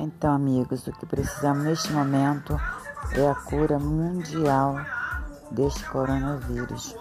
Então, amigos, o que precisamos neste momento é a cura mundial deste coronavírus.